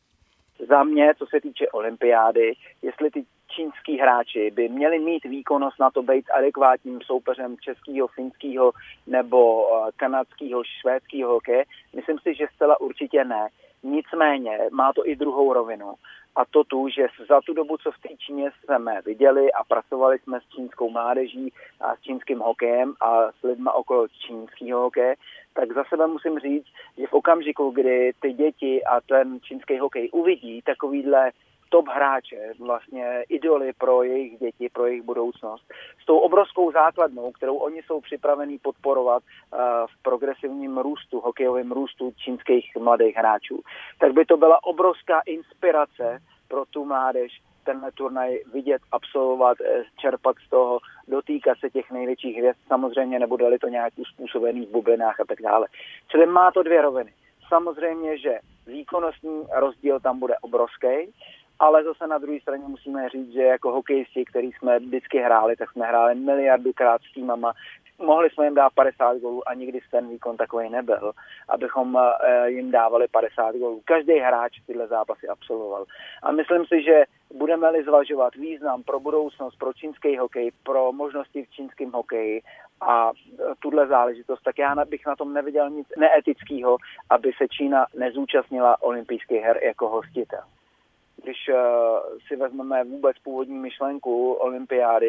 Za mě, co se týče olympiády, jestli ty čínský hráči by měli mít výkonnost na to být adekvátním soupeřem českého, finského nebo kanadského, švédského hokeje, myslím si, že zcela určitě ne. Nicméně má to i druhou rovinu. A to tu, že za tu dobu, co v té Číně jsme viděli a pracovali jsme s čínskou mládeží a s čínským hokejem a s lidma okolo čínského hokeje, tak za sebe musím říct, že v okamžiku, kdy ty děti a ten čínský hokej uvidí takovýhle top hráče, vlastně idoly pro jejich děti, pro jejich budoucnost, s tou obrovskou základnou, kterou oni jsou připraveni podporovat v progresivním růstu, hokejovém růstu čínských mladých hráčů, tak by to byla obrovská inspirace pro tu mládež, tenhle turnaj vidět, absolvovat, čerpat z toho, dotýkat se těch největších hvězd, samozřejmě nebude-li to nějak uspůsobený v bublinách a tak dále. Čili má to dvě roviny. Samozřejmě, že výkonnostní rozdíl tam bude obrovský, ale zase na druhé straně musíme říct, že jako hokejisti, který jsme vždycky hráli, tak jsme hráli miliardukrát s týmama. Mohli jsme jim dát 50 gólů a nikdy ten výkon takový nebyl, abychom jim dávali 50 gólů. Každý hráč tyhle zápasy absolvoval. A myslím si, že budeme-li zvažovat význam pro budoucnost, pro čínský hokej, pro možnosti v čínském hokeji a tuhle záležitost, tak já bych na tom neviděl nic neetického, aby se Čína nezúčastnila olympijských her jako hostitel. Když si vezmeme vůbec původní myšlenku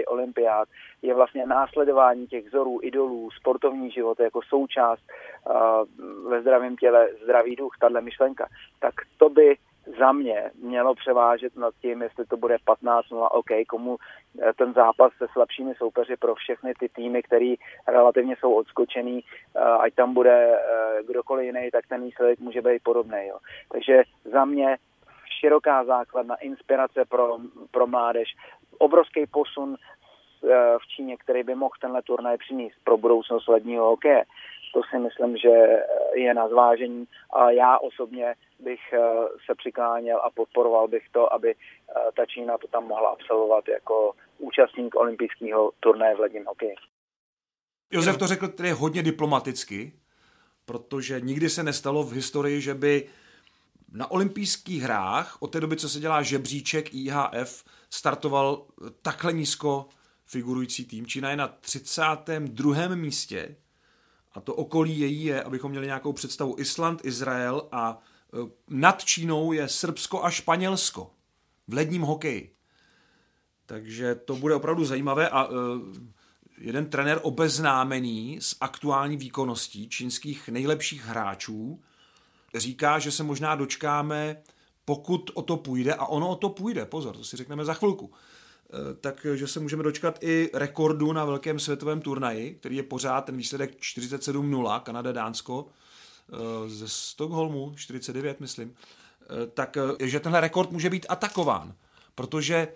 olympiád, je vlastně následování těch vzorů, idolů, sportovní život jako součást ve zdravém těle, zdravý duch, tahle myšlenka, tak to by za mě mělo převážet nad tím, jestli to bude 15-0, OK, komu ten zápas se slabšími soupeři pro všechny ty týmy, který relativně jsou odskočený, ať tam bude kdokoliv jiný, tak ten výsledek může být podobný. Jo. Takže za mě široká základna, inspirace pro mládež, obrovský posun v Číně, který by mohl tenhle turnaj přinést pro budoucnost ledního hokeje. To si myslím, že je na zvážení a já osobně bych se přikláněl a podporoval bych to, aby ta Čína to tam mohla absolvovat jako účastník olympijského turnaje v ledním hokeji. Josef to řekl tedy hodně diplomaticky, protože nikdy se nestalo v historii, že by na olympijských hrách od té doby, co se dělá žebříček IHF, startoval takhle nízko figurující tým. Čína je na 32. místě a to okolí její je, abychom měli nějakou představu, Island, Izrael a nad Čínou je Srbsko a Španělsko v ledním hokeji. Takže to bude opravdu zajímavé a jeden trenér obeznámený s aktuální výkonností čínských nejlepších hráčů říká, že se možná dočkáme, pokud o to půjde, a ono o to půjde, pozor, to si řekneme za chvilku, takže se můžeme dočkat i rekordu na velkém světovém turnaji, který je pořád ten výsledek 47-0, Kanada-Dánsko, ze Stockholmu, 49, myslím, takže tenhle rekord může být atakován, protože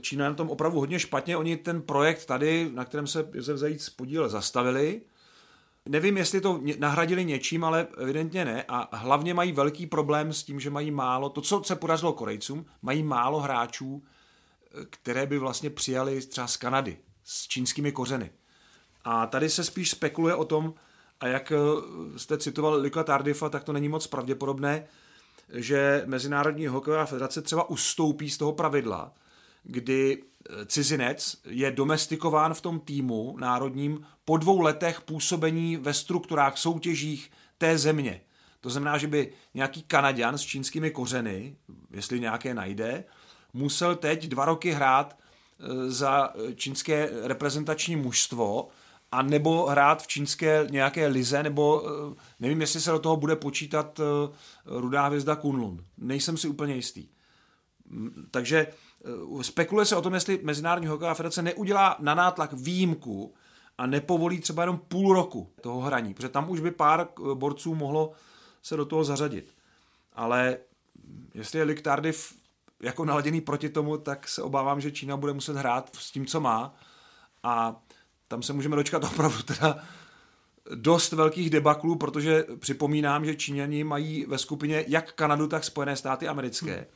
Čína je na tom opravdu hodně špatně, oni ten projekt tady, na kterém se Josef Zajíc podílel, zastavili. Nevím, jestli to nahradili něčím, ale evidentně ne. A hlavně mají velký problém s tím, že mají málo, to, co se podařilo Korejcům, mají málo hráčů, které by vlastně přijali třeba z Kanady, s čínskými kořeny. A tady se spíš spekuluje o tom, a jak jste citoval Luka Tardifa, tak to není moc pravděpodobné, že Mezinárodní hokejová federace třeba ustoupí z toho pravidla, kdy cizinec je domestikován v tom týmu národním po 2 letech působení ve strukturách, soutěžích té země. To znamená, že by nějaký Kanaďan s čínskými kořeny, jestli nějaké najde, musel teď 2 roky hrát za čínské reprezentační mužstvo a nebo hrát v čínské nějaké lize, nebo nevím, jestli se do toho bude počítat Rudá hvězda Kunlun. Nejsem si úplně jistý. Takže spekuluje se o tom, jestli Mezinárodní hokejová federace neudělá na nátlak výjimku a nepovolí třeba jenom 0,5 roku toho hraní, protože tam už by pár borců mohlo se do toho zařadit. Ale jestli je Luc Tardif jako naladěný proti tomu, tak se obávám, že Čína bude muset hrát s tím, co má, a tam se můžeme dočkat opravdu teda dost velkých debaklů, protože připomínám, že Číňani mají ve skupině jak Kanadu, tak Spojené státy americké.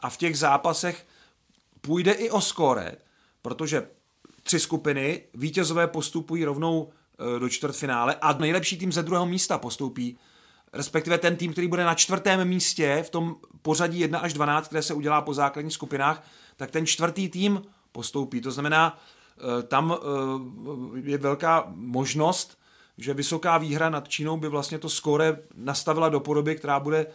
A v těch zápasech půjde i o skóre, protože 3 skupiny, vítězové postupují rovnou do čtvrtfinále a nejlepší tým ze 2. místa postoupí, respektive ten tým, který bude na 4. místě v tom pořadí 1 až 12, které se udělá po základních skupinách, tak ten 4. tým postoupí. To znamená, tam je velká možnost, že vysoká výhra nad Čínou by vlastně to skóre nastavila do podoby, která bude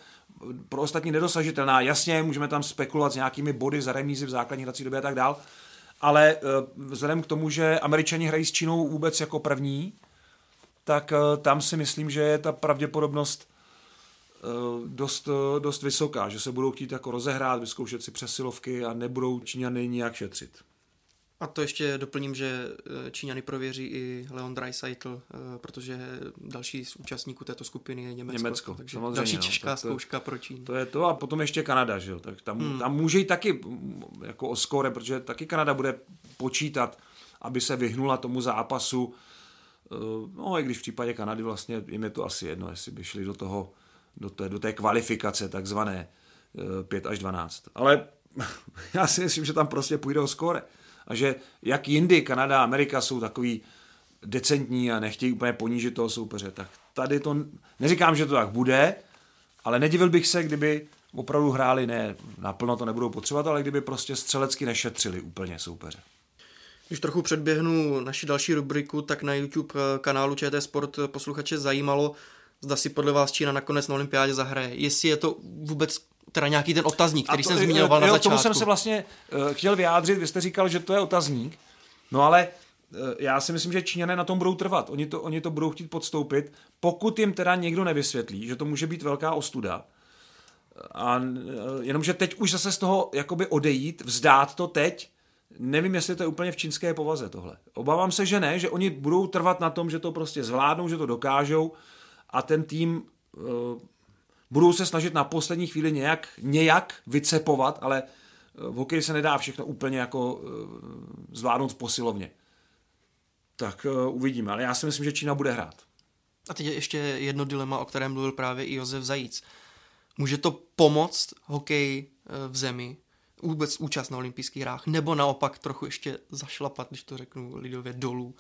pro ostatní nedosažitelná. Jasně, můžeme tam spekulovat s nějakými body za remízy v základní hrací době a tak dál, ale vzhledem k tomu, že Američani hrají s Čínou vůbec jako první, tak tam si myslím, že je ta pravděpodobnost dost vysoká, že se budou chtít jako rozehrát, vyzkoušet si přesilovky a nebudou Číňany nijak šetřit. A to ještě doplním, že Číňany prověří i Leon Draisaitl, protože další z účastníků této skupiny je Německo. Takže další těžká zkouška pro Čínu. To je to a potom ještě Kanada, že jo? Tak tam může jít taky jako o skóre, protože taky Kanada bude počítat, aby se vyhnula tomu zápasu. No i když v případě Kanady vlastně jim je to asi jedno, jestli by šli do té kvalifikace takzvané 5 až 12. Ale já si myslím, že tam prostě půjde o skóre. A že jak jindy Kanada a Amerika jsou takový decentní a nechtějí úplně ponížit toho soupeře, tak tady to, neříkám, že to tak bude, ale nedivil bych se, kdyby opravdu hráli, ne, naplno to nebudou potřebovat, ale kdyby prostě střelecky nešetřili úplně soupeře. Když trochu předběhnu naši další rubriku, tak na YouTube kanálu ČT Sport posluchače zajímalo, zda si podle vás Čína nakonec na olympiádě zahraje. Jestli je to vůbec teda nějaký ten otazník, který jsem zmiňoval na začátku. K tomu jsem se vlastně chtěl vyjádřit, vy jste říkal, že to je otazník, no ale já si myslím, že Číňané na tom budou trvat, oni to budou chtít podstoupit, pokud jim teda někdo nevysvětlí, že to může být velká ostuda, a jenomže teď už zase z toho jakoby odejít, vzdát to teď, nevím, jestli to je úplně v čínské povaze tohle. Obávám se, že ne, že oni budou trvat na tom, že to prostě zvládnou, že to dokážou a ten tým budou se snažit na poslední chvíli nějak vycepovat, ale v hokeji se nedá všechno úplně jako zvládnout v posilovně. Tak uvidíme, ale já si myslím, že Čína bude hrát. A teď je ještě jedno dilema, o kterém mluvil právě i Josef Zajíc. Může to pomoct hokeji v zemi? Vůbec účast na olympijských hrách, nebo naopak trochu ještě zašlapat, když to řeknu lidově, dolů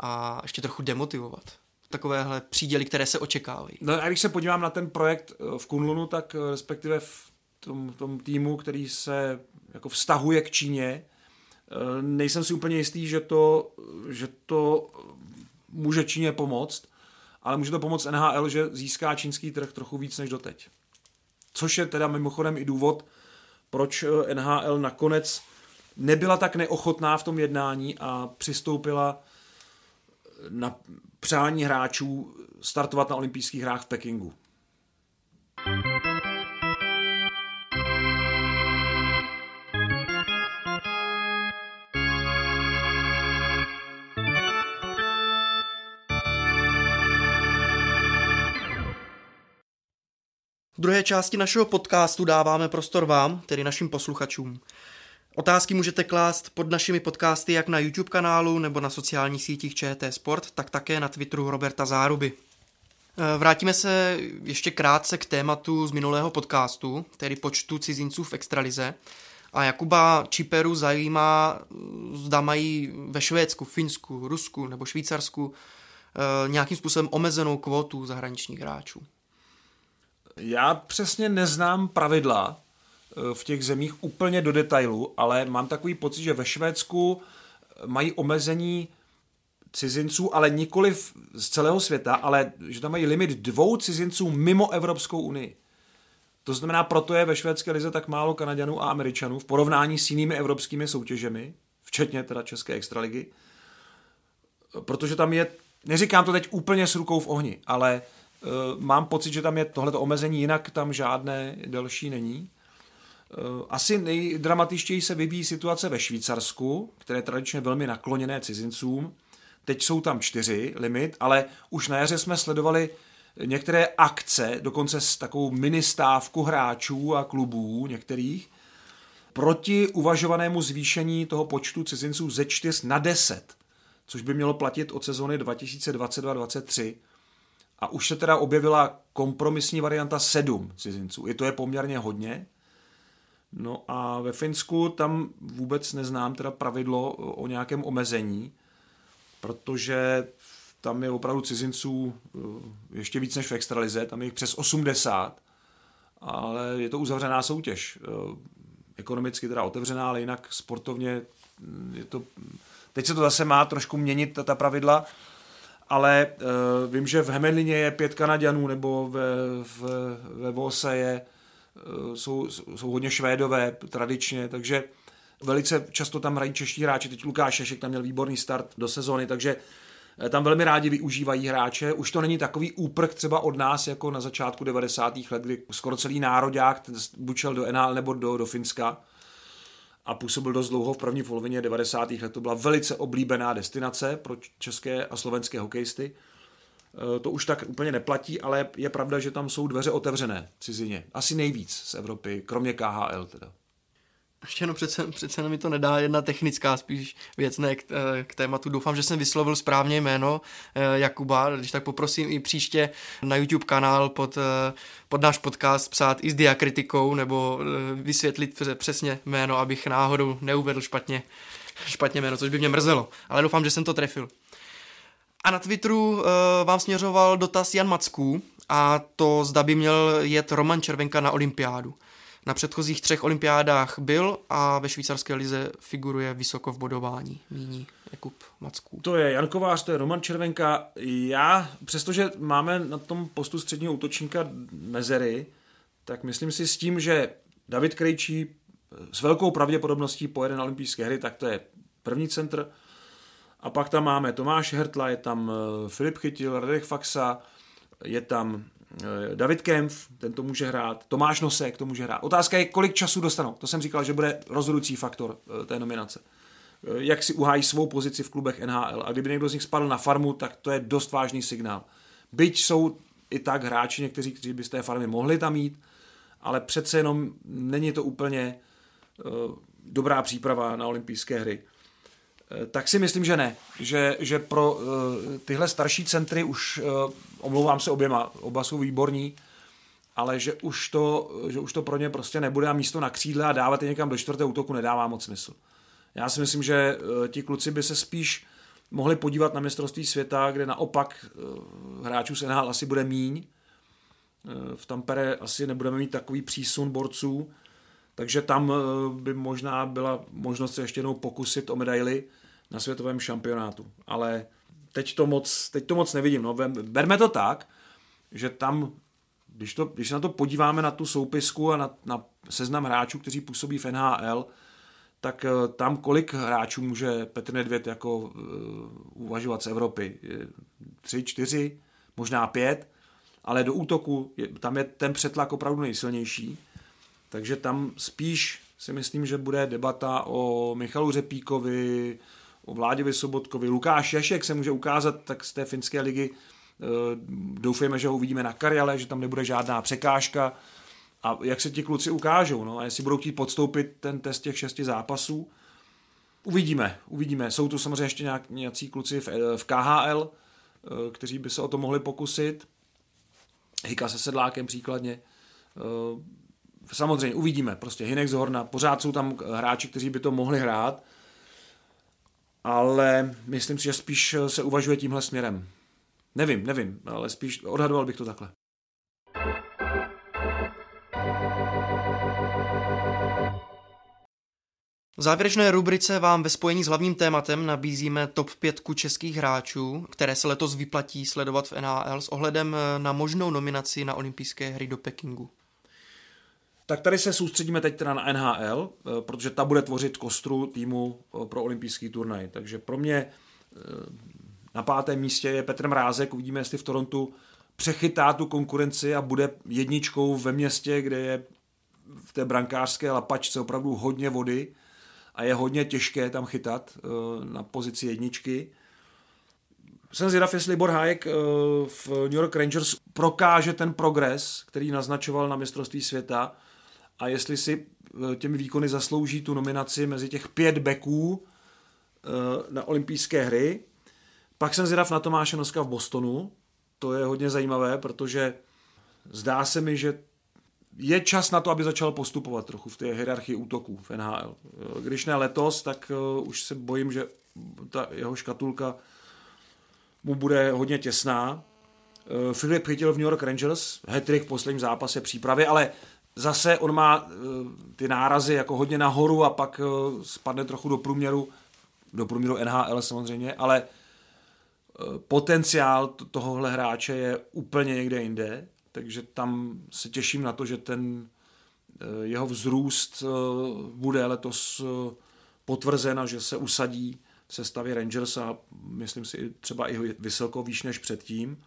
a ještě trochu demotivovat takovéhle příděly, které se očekávají. No a když se podívám na ten projekt v Kunlunu, tak respektive v tom týmu, který se jako vztahuje k Číně, nejsem si úplně jistý, že to může Číně pomoct, ale může to pomoct NHL, že získá čínský trh trochu víc než doteď. Což je teda mimochodem i důvod, proč NHL nakonec nebyla tak neochotná v tom jednání a přistoupila na přání hráčů startovat na olympijských hrách v Pekingu. V druhé části našeho podcastu dáváme prostor vám, tedy našim posluchačům. Otázky můžete klást pod našimi podcasty jak na YouTube kanálu nebo na sociálních sítích ČT Sport, tak také na Twitteru Roberta Záruby. Vrátíme se ještě krátce k tématu z minulého podcastu, tedy počtu cizinců v extralize. A Jakuba Čiperu zajímá, zda mají ve Švédsku, Finsku, Rusku nebo Švýcarsku nějakým způsobem omezenou kvotu zahraničních hráčů. Já přesně neznám pravidla v těch zemích úplně do detailu, ale mám takový pocit, že ve Švédsku mají omezení cizinců, ale nikoli z celého světa, ale že tam mají limit 2 cizinců mimo Evropskou unii. To znamená, proto je ve švédské lize tak málo Kanaďanů a Američanů v porovnání s jinými evropskými soutěžemi, včetně teda české extraligy, protože tam je, neříkám to teď úplně s rukou v ohni, ale mám pocit, že tam je tohleto omezení, jinak tam žádné delší není. Asi nejdramatičtěji se vyvíjí situace ve Švýcarsku, které je tradičně velmi nakloněné cizincům. Teď jsou tam 4 limit, ale už na jaře jsme sledovali některé akce, dokonce s takovou ministávku hráčů a klubů některých, proti uvažovanému zvýšení toho počtu cizinců ze 4 na 10, což by mělo platit od sezony 2022-2023. A už se teda objevila kompromisní varianta 7 cizinců. I to je poměrně hodně. No a ve Finsku tam vůbec neznám teda pravidlo o nějakém omezení, protože tam je opravdu cizinců ještě víc než v extralize, tam je jich přes 80, ale je to uzavřená soutěž. Ekonomicky teda otevřená, ale jinak sportovně je to... Teď se to zase má trošku měnit, ta pravidla, ale vím, že v Hemenlině je 5 Kanaďanů, nebo ve Vose jsou hodně Švédové tradičně, takže velice často tam hrají čeští hráči. Teď Lukáš Šešek tam měl výborný start do sezony, takže tam velmi rádi využívají hráče. Už to není takový úprk třeba od nás, jako na začátku 90. let, kdy skoro celý národák buď šel do NHL nebo do Finska. a působil dost dlouho v první polovině 90. let. To byla velice oblíbená destinace pro české a slovenské hokejisty. To už tak úplně neplatí, ale je pravda, že tam jsou dveře otevřené cizině. Asi nejvíc z Evropy, kromě KHL teda. Ještě no, přece mi to nedá jedna technická spíš věc, ne k tématu. Doufám, že jsem vyslovil správně jméno Jakuba, když tak poprosím i příště na YouTube kanál pod náš podcast psát i s diakritikou nebo vysvětlit přesně jméno, abych náhodou neuvedl špatně jméno, což by mě mrzelo, ale doufám, že jsem to trefil. A na Twitteru vám směřoval dotaz Jan Macků a to zda by měl jet Roman Červenka na olympiádu. Na předchozích 3 olympiádách byl a ve švýcarské lize figuruje vysoko v bodování. Míní Jakub Macků. To je Jan Kovář, to je Roman Červenka. Já, přestože máme na tom postu středního útočníka mezery, tak myslím si s tím, že David Krejčí s velkou pravděpodobností pojede na olympijské hry, tak to je první centr. A pak tam máme Tomáše Hertla, je tam Filip Chytil, Radek Faxa, je tam David Kempf, ten to může hrát, Tomáš Nosek to může hrát. Otázka je, kolik času dostanou. To jsem říkal, že bude rozhodující faktor té nominace. Jak si uhájí svou pozici v klubech NHL. A kdyby někdo z nich spadl na farmu, tak to je dost vážný signál. Byť jsou i tak hráči někteří, kteří by z té farmy mohli tam jít, ale přece jenom není to úplně dobrá příprava na olympijské hry. Tak si myslím, že ne. Že pro tyhle starší centry už, omlouvám se oběma, oba jsou výborní, ale že už to pro ně prostě nebude a místo na křídle a dávat je někam do 4. útoku nedává moc smysl. Já si myslím, že ti kluci by se spíš mohli podívat na mistrovství světa, kde naopak hráčů z NHL asi bude míň. V Tampere asi nebudeme mít takový přísun borců, takže tam by možná byla možnost se ještě jednou pokusit o medaili na světovém šampionátu. Ale teď to moc nevidím. No, berme to tak, že tam, když na to podíváme na tu soupisku a na seznam hráčů, kteří působí v NHL, tak tam kolik hráčů může Petr Nedvěd jako uvažovat z Evropy? 3, 4, možná 5, ale do útoku tam je ten přetlak opravdu nejsilnější. Takže tam spíš si myslím, že bude debata o Michalu Řepíkovi, o Vláďovi Sobotkovi. Lukáš Ješek se může ukázat tak z té finské ligy. Doufejme, že ho uvidíme na Karjale, že tam nebude žádná překážka. A jak se ti kluci ukážou? No? A jestli budou chtít podstoupit ten test těch 6 zápasů? Uvidíme. Jsou tu samozřejmě ještě nějací kluci v KHL, kteří by se o to mohli pokusit. Hika se Sedlákem příkladně. Samozřejmě uvidíme, prostě Hinek z Horna, pořád jsou tam hráči, kteří by to mohli hrát, ale myslím si, že spíš se uvažuje tímhle směrem. Nevím, ale spíš odhadoval bych to takhle. V závěrečné rubrice vám ve spojení s hlavním tématem nabízíme top 5 českých hráčů, které se letos vyplatí sledovat v NHL s ohledem na možnou nominaci na olympijské hry do Pekingu. Tak tady se soustředíme teď teda na NHL, protože ta bude tvořit kostru týmu pro olympijský turnaj. Takže pro mě na 5. místě je Petr Mrázek. Uvidíme, jestli v Torontu přechytá tu konkurenci a bude jedničkou ve městě, kde je v té brankářské lapačce opravdu hodně vody a je hodně těžké tam chytat na pozici jedničky. Jsem zvědav, jestli Libor Hájek v New York Rangers prokáže ten progres, který naznačoval na mistrovství světa, a jestli si těmi výkony zaslouží tu nominaci mezi těch 5 beků na olympijské hry. Pak jsem zvědav na Tomáše Noska v Bostonu. To je hodně zajímavé, protože zdá se mi, že je čas na to, aby začal postupovat trochu v té hierarchii útoků v NHL. Když ne letos, tak už se bojím, že ta jeho škatulka mu bude hodně těsná. Filip Chytil v New York Rangers, hat-trick v posledním zápase přípravy, ale zase on má ty nárazy jako hodně nahoru a pak spadne trochu do průměru NHL samozřejmě, ale potenciál tohohle hráče je úplně někde jinde, takže tam se těším na to, že ten jeho vzrůst bude letos potvrzen a že se usadí v sestavě Rangers a myslím si třeba i vysoko výš než předtím.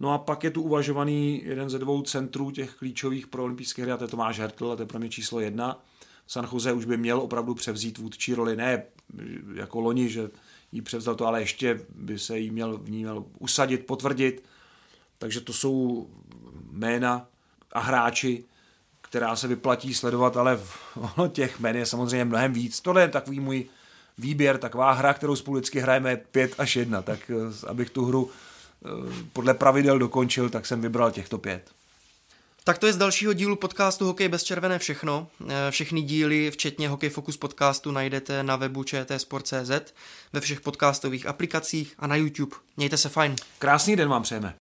No a pak je tu uvažovaný jeden ze 2 centrů těch klíčových pro olympijské hry, a to je Tomáš Hertl, a to je pro mě číslo 1. San Jose už by měl opravdu převzít vůdčí roli, ne jako loni, že jí převzal to, ale ještě by se jí měl v ní měl usadit, potvrdit. Takže to jsou jména a hráči, která se vyplatí sledovat, ale těch jmén je samozřejmě mnohem víc. Tohle je takový můj výběr, taková hra, kterou spolu vždycky hrajeme 5 až 1, tak abych tu hru podle pravidel dokončil, tak jsem vybral těchto 5. Tak to je z dalšího dílu podcastu Hokej bez červené všechno. Všechny díly, včetně Hokej Focus podcastu, najdete na webu čtsport.cz, ve všech podcastových aplikacích a na YouTube. Mějte se fajn. Krásný den vám přejeme.